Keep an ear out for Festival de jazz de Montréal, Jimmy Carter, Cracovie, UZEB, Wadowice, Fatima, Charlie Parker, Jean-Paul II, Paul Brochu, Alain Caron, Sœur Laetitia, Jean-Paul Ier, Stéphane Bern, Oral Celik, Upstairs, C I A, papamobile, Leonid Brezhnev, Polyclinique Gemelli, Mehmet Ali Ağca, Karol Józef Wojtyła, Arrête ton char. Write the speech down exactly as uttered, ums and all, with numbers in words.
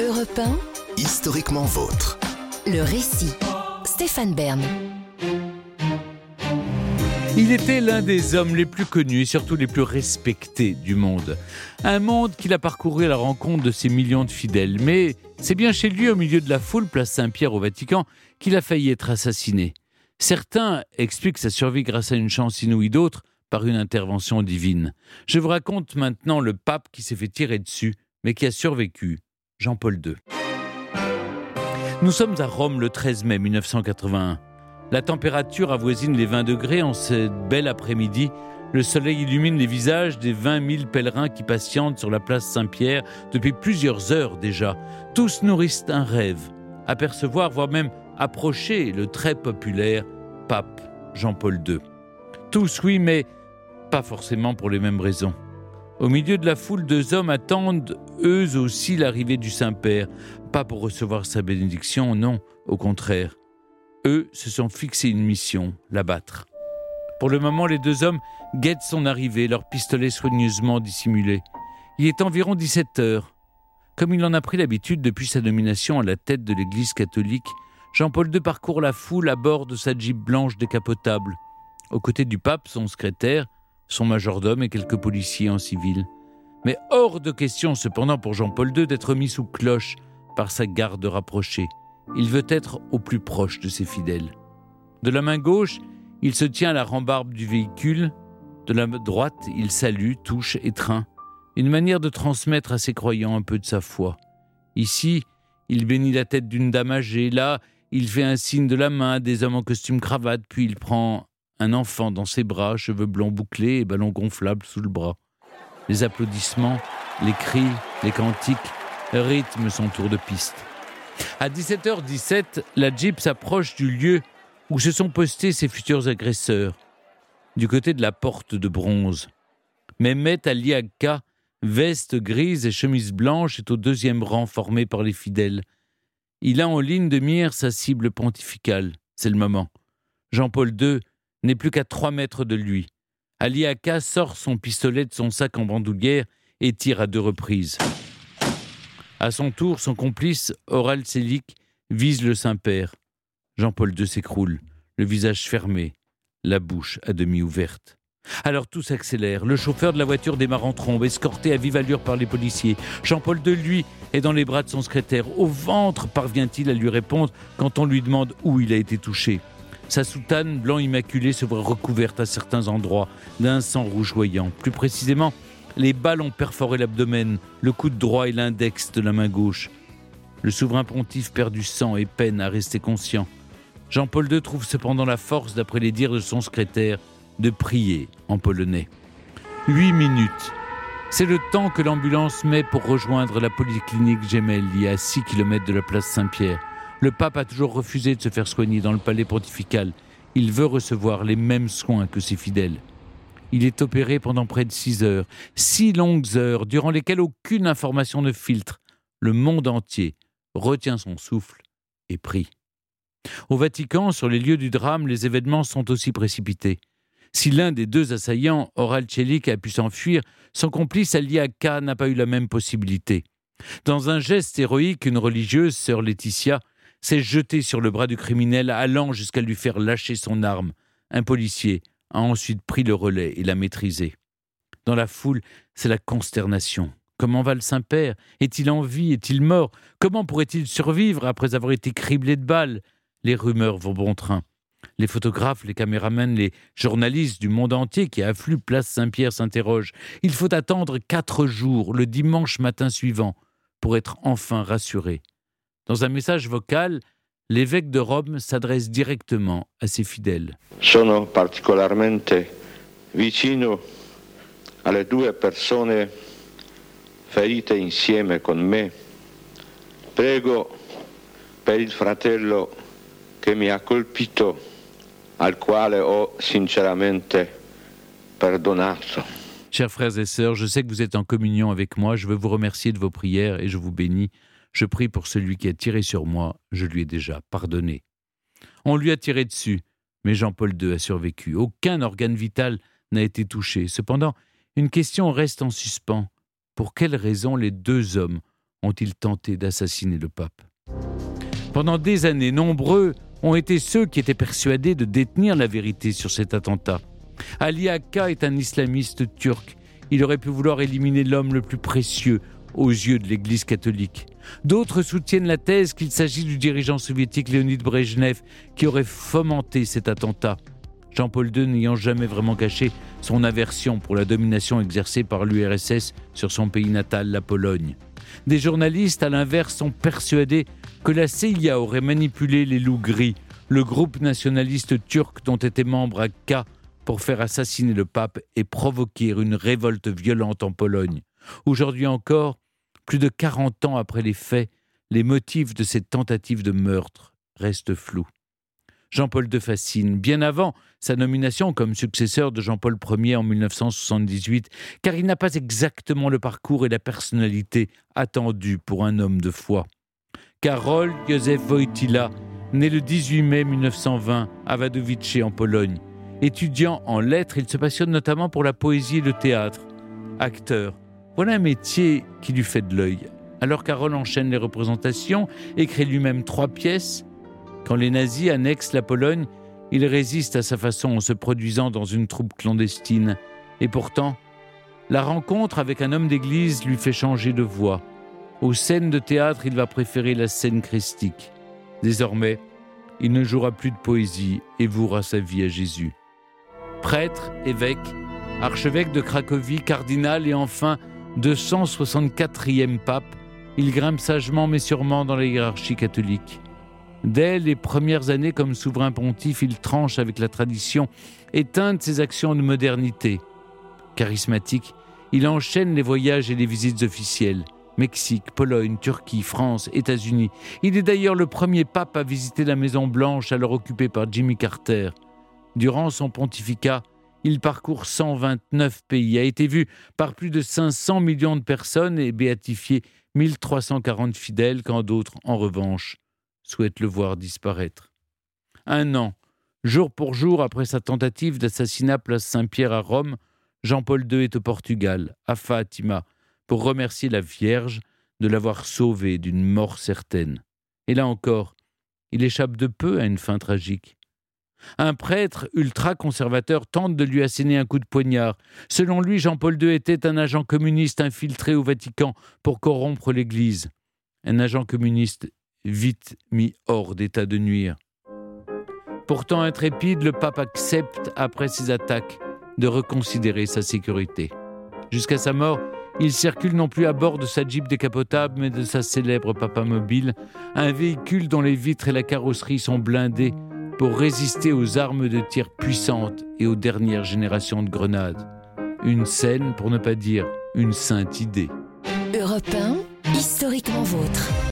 Europe un, historiquement vôtre. Le récit, Stéphane Bern. Il était l'un des hommes les plus connus et surtout les plus respectés du monde. Un monde qu'il a parcouru à la rencontre de ses millions de fidèles. Mais c'est bien chez lui, au milieu de la foule, place Saint-Pierre au Vatican, qu'il a failli être assassiné. Certains expliquent sa survie grâce à une chance inouïe, d'autres par une intervention divine. Je vous raconte maintenant le pape qui s'est fait tirer dessus, mais qui a survécu, Jean-Paul deux. Nous sommes à Rome le treize mai mille neuf cent quatre-vingt-un. La température avoisine les vingt degrés en cette belle après-midi. Le soleil illumine les visages des vingt mille pèlerins qui patientent sur la place Saint-Pierre depuis plusieurs heures déjà. Tous nourrissent un rêve, apercevoir, voire même approcher le très populaire pape Jean-Paul deux. Tous, oui, mais pas forcément pour les mêmes raisons. Au milieu de la foule, deux hommes attendent, eux aussi, l'arrivée du Saint-Père. Pas pour recevoir sa bénédiction, non, au contraire. Eux se sont fixés une mission, l'abattre. Pour le moment, les deux hommes guettent son arrivée, leurs pistolets soigneusement dissimulés. Il est environ dix-sept heures. Comme il en a pris l'habitude depuis sa nomination à la tête de l'Église catholique, Jean-Paul deux parcourt la foule à bord de sa Jeep blanche décapotable. Aux côtés du pape, son secrétaire, son majordome et quelques policiers en civil. Mais hors de question cependant pour Jean-Paul deux d'être mis sous cloche par sa garde rapprochée. Il veut être au plus proche de ses fidèles. De la main gauche, il se tient à la rambarde du véhicule. De la droite, il salue, touche, étreint. Une manière de transmettre à ses croyants un peu de sa foi. Ici, il bénit la tête d'une dame âgée. Là, il fait un signe de la main à des hommes en costume cravate, puis il prend un enfant dans ses bras, cheveux blonds bouclés et ballons gonflables sous le bras. Les applaudissements, les cris, les cantiques rythment son tour de piste. À dix-sept heures dix-sept, la Jeep s'approche du lieu où se sont postés ses futurs agresseurs, du côté de la porte de bronze. Mehmet Ali Ağca, veste grise et chemise blanche, est au deuxième rang formé par les fidèles. Il a en ligne de mire sa cible pontificale. C'est le moment. Jean-Paul deux n'est plus qu'à trois mètres de lui. Ali Ağca sort son pistolet de son sac en bandoulière et tire à deux reprises. À son tour, son complice, Oral Celik, vise le Saint-Père. Jean-Paul deux s'écroule, le visage fermé, la bouche à demi ouverte. Alors tout s'accélère. Le chauffeur de la voiture démarre en trombe, escorté à vive allure par les policiers. Jean-Paul deux, lui, est dans les bras de son secrétaire. Au ventre parvient-il à lui répondre quand on lui demande où il a été touché. Sa soutane blanc immaculée se voit recouverte à certains endroits d'un sang rougeoyant. Plus précisément, les balles ont perforé l'abdomen, le coude droit et l'index de la main gauche. Le souverain pontife perd du sang et peine à rester conscient. Jean-Paul deux trouve cependant la force, d'après les dires de son secrétaire, de prier en polonais. Huit minutes. C'est le temps que l'ambulance met pour rejoindre la Polyclinique Gemelli, à six kilomètres de la place Saint-Pierre. Le pape a toujours refusé de se faire soigner dans le palais pontifical. Il veut recevoir les mêmes soins que ses fidèles. Il est opéré pendant près de six heures, six longues heures, durant lesquelles aucune information ne filtre. Le monde entier retient son souffle et prie. Au Vatican, sur les lieux du drame, les événements sont aussi précipités. Si l'un des deux assaillants, Oral Celik, a pu s'enfuir, son complice Ali Ağca n'a pas eu la même possibilité. Dans un geste héroïque, une religieuse, Sœur Laetitia, s'est jetée sur le bras du criminel, allant jusqu'à lui faire lâcher son arme. Un policier a ensuite pris le relais et l'a maîtrisé. Dans la foule, c'est la consternation. Comment va le Saint-Père ? Est-il en vie ? Est-il mort ? Comment pourrait-il survivre après avoir été criblé de balles ? Les rumeurs vont bon train. Les photographes, les caméramans, les journalistes du monde entier qui affluent place Saint-Pierre s'interrogent. Il faut attendre quatre jours, le dimanche matin suivant, pour être enfin rassuré. Dans un message vocal, l'évêque de Rome s'adresse directement à ses fidèles. Sono particolarmente vicino alle due persone ferite insieme con me. Prego per il fratello che mi ha colpito, al quale ho sinceramente perdonato. Chers frères et sœurs, je sais que vous êtes en communion avec moi. Je veux vous remercier de vos prières et je vous bénis. Je prie pour celui qui a tiré sur moi, je lui ai déjà pardonné. On lui a tiré dessus, mais Jean-Paul deux a survécu. Aucun organe vital n'a été touché. Cependant, une question reste en suspens. Pour quelles raisons les deux hommes ont-ils tenté d'assassiner le pape. Pendant des années, nombreux ont été ceux qui étaient persuadés de détenir la vérité sur cet attentat. Ali Ağca est un islamiste turc. Il aurait pu vouloir éliminer l'homme le plus précieux aux yeux de l'Église catholique. D'autres soutiennent la thèse qu'il s'agit du dirigeant soviétique Leonid Brezhnev qui aurait fomenté cet attentat. Jean-Paul deux n'ayant jamais vraiment caché son aversion pour la domination exercée par l'U R S S sur son pays natal, la Pologne. Des journalistes, à l'inverse, sont persuadés que la C I A aurait manipulé les loups gris, le groupe nationaliste turc dont était membre Ağca, pour faire assassiner le pape et provoquer une révolte violente en Pologne. Aujourd'hui encore, plus de quarante ans après les faits, les motifs de cette tentative de meurtre restent flous. Jean-Paul deux fascine, bien avant sa nomination comme successeur de Jean-Paul Ier en dix-neuf cent soixante-dix-huit, car il n'a pas exactement le parcours et la personnalité attendus pour un homme de foi. Karol Józef Wojtyła, né le dix-huit mai mille neuf cent vingt à Wadowice en Pologne. Étudiant en lettres, il se passionne notamment pour la poésie et le théâtre. Acteur, voilà un métier qui lui fait de l'œil. Alors Karol enchaîne les représentations, écrit lui-même trois pièces. Quand les nazis annexent la Pologne, il résiste à sa façon en se produisant dans une troupe clandestine. Et pourtant, la rencontre avec un homme d'église lui fait changer de voix. Aux scènes de théâtre, il va préférer la scène christique. Désormais, il ne jouera plus de poésie et vouera sa vie à Jésus. Prêtre, évêque, archevêque de Cracovie, cardinal et enfin deux cent soixante-quatrième pape, il grimpe sagement mais sûrement dans la hiérarchie catholique. Dès les premières années comme souverain pontife, il tranche avec la tradition et teinte ses actions de modernité. Charismatique, il enchaîne les voyages et les visites officielles. Mexique, Pologne, Turquie, France, États-Unis. Il est d'ailleurs le premier pape à visiter la Maison-Blanche, alors occupée par Jimmy Carter. Durant son pontificat, il parcourt cent vingt-neuf pays, a été vu par plus de cinq cents millions de personnes et béatifié mille trois cent quarante fidèles quand d'autres, en revanche, souhaitent le voir disparaître. Un an, jour pour jour, après sa tentative d'assassinat place Saint-Pierre à Rome, Jean-Paul deux est au Portugal, à Fatima, pour remercier la Vierge de l'avoir sauvé d'une mort certaine. Et là encore, il échappe de peu à une fin tragique. Un prêtre ultra-conservateur tente de lui asséner un coup de poignard. Selon lui, Jean-Paul deux était un agent communiste infiltré au Vatican pour corrompre l'Église. Un agent communiste vite mis hors d'état de nuire. Pourtant intrépide, le pape accepte, après ces attaques, de reconsidérer sa sécurité. Jusqu'à sa mort, il circule non plus à bord de sa Jeep décapotable, mais de sa célèbre papamobile, un véhicule dont les vitres et la carrosserie sont blindées pour résister aux armes de tir puissantes et aux dernières générations de grenades. Une scène, pour ne pas dire une sainte idée. Europe un, historiquement vôtre.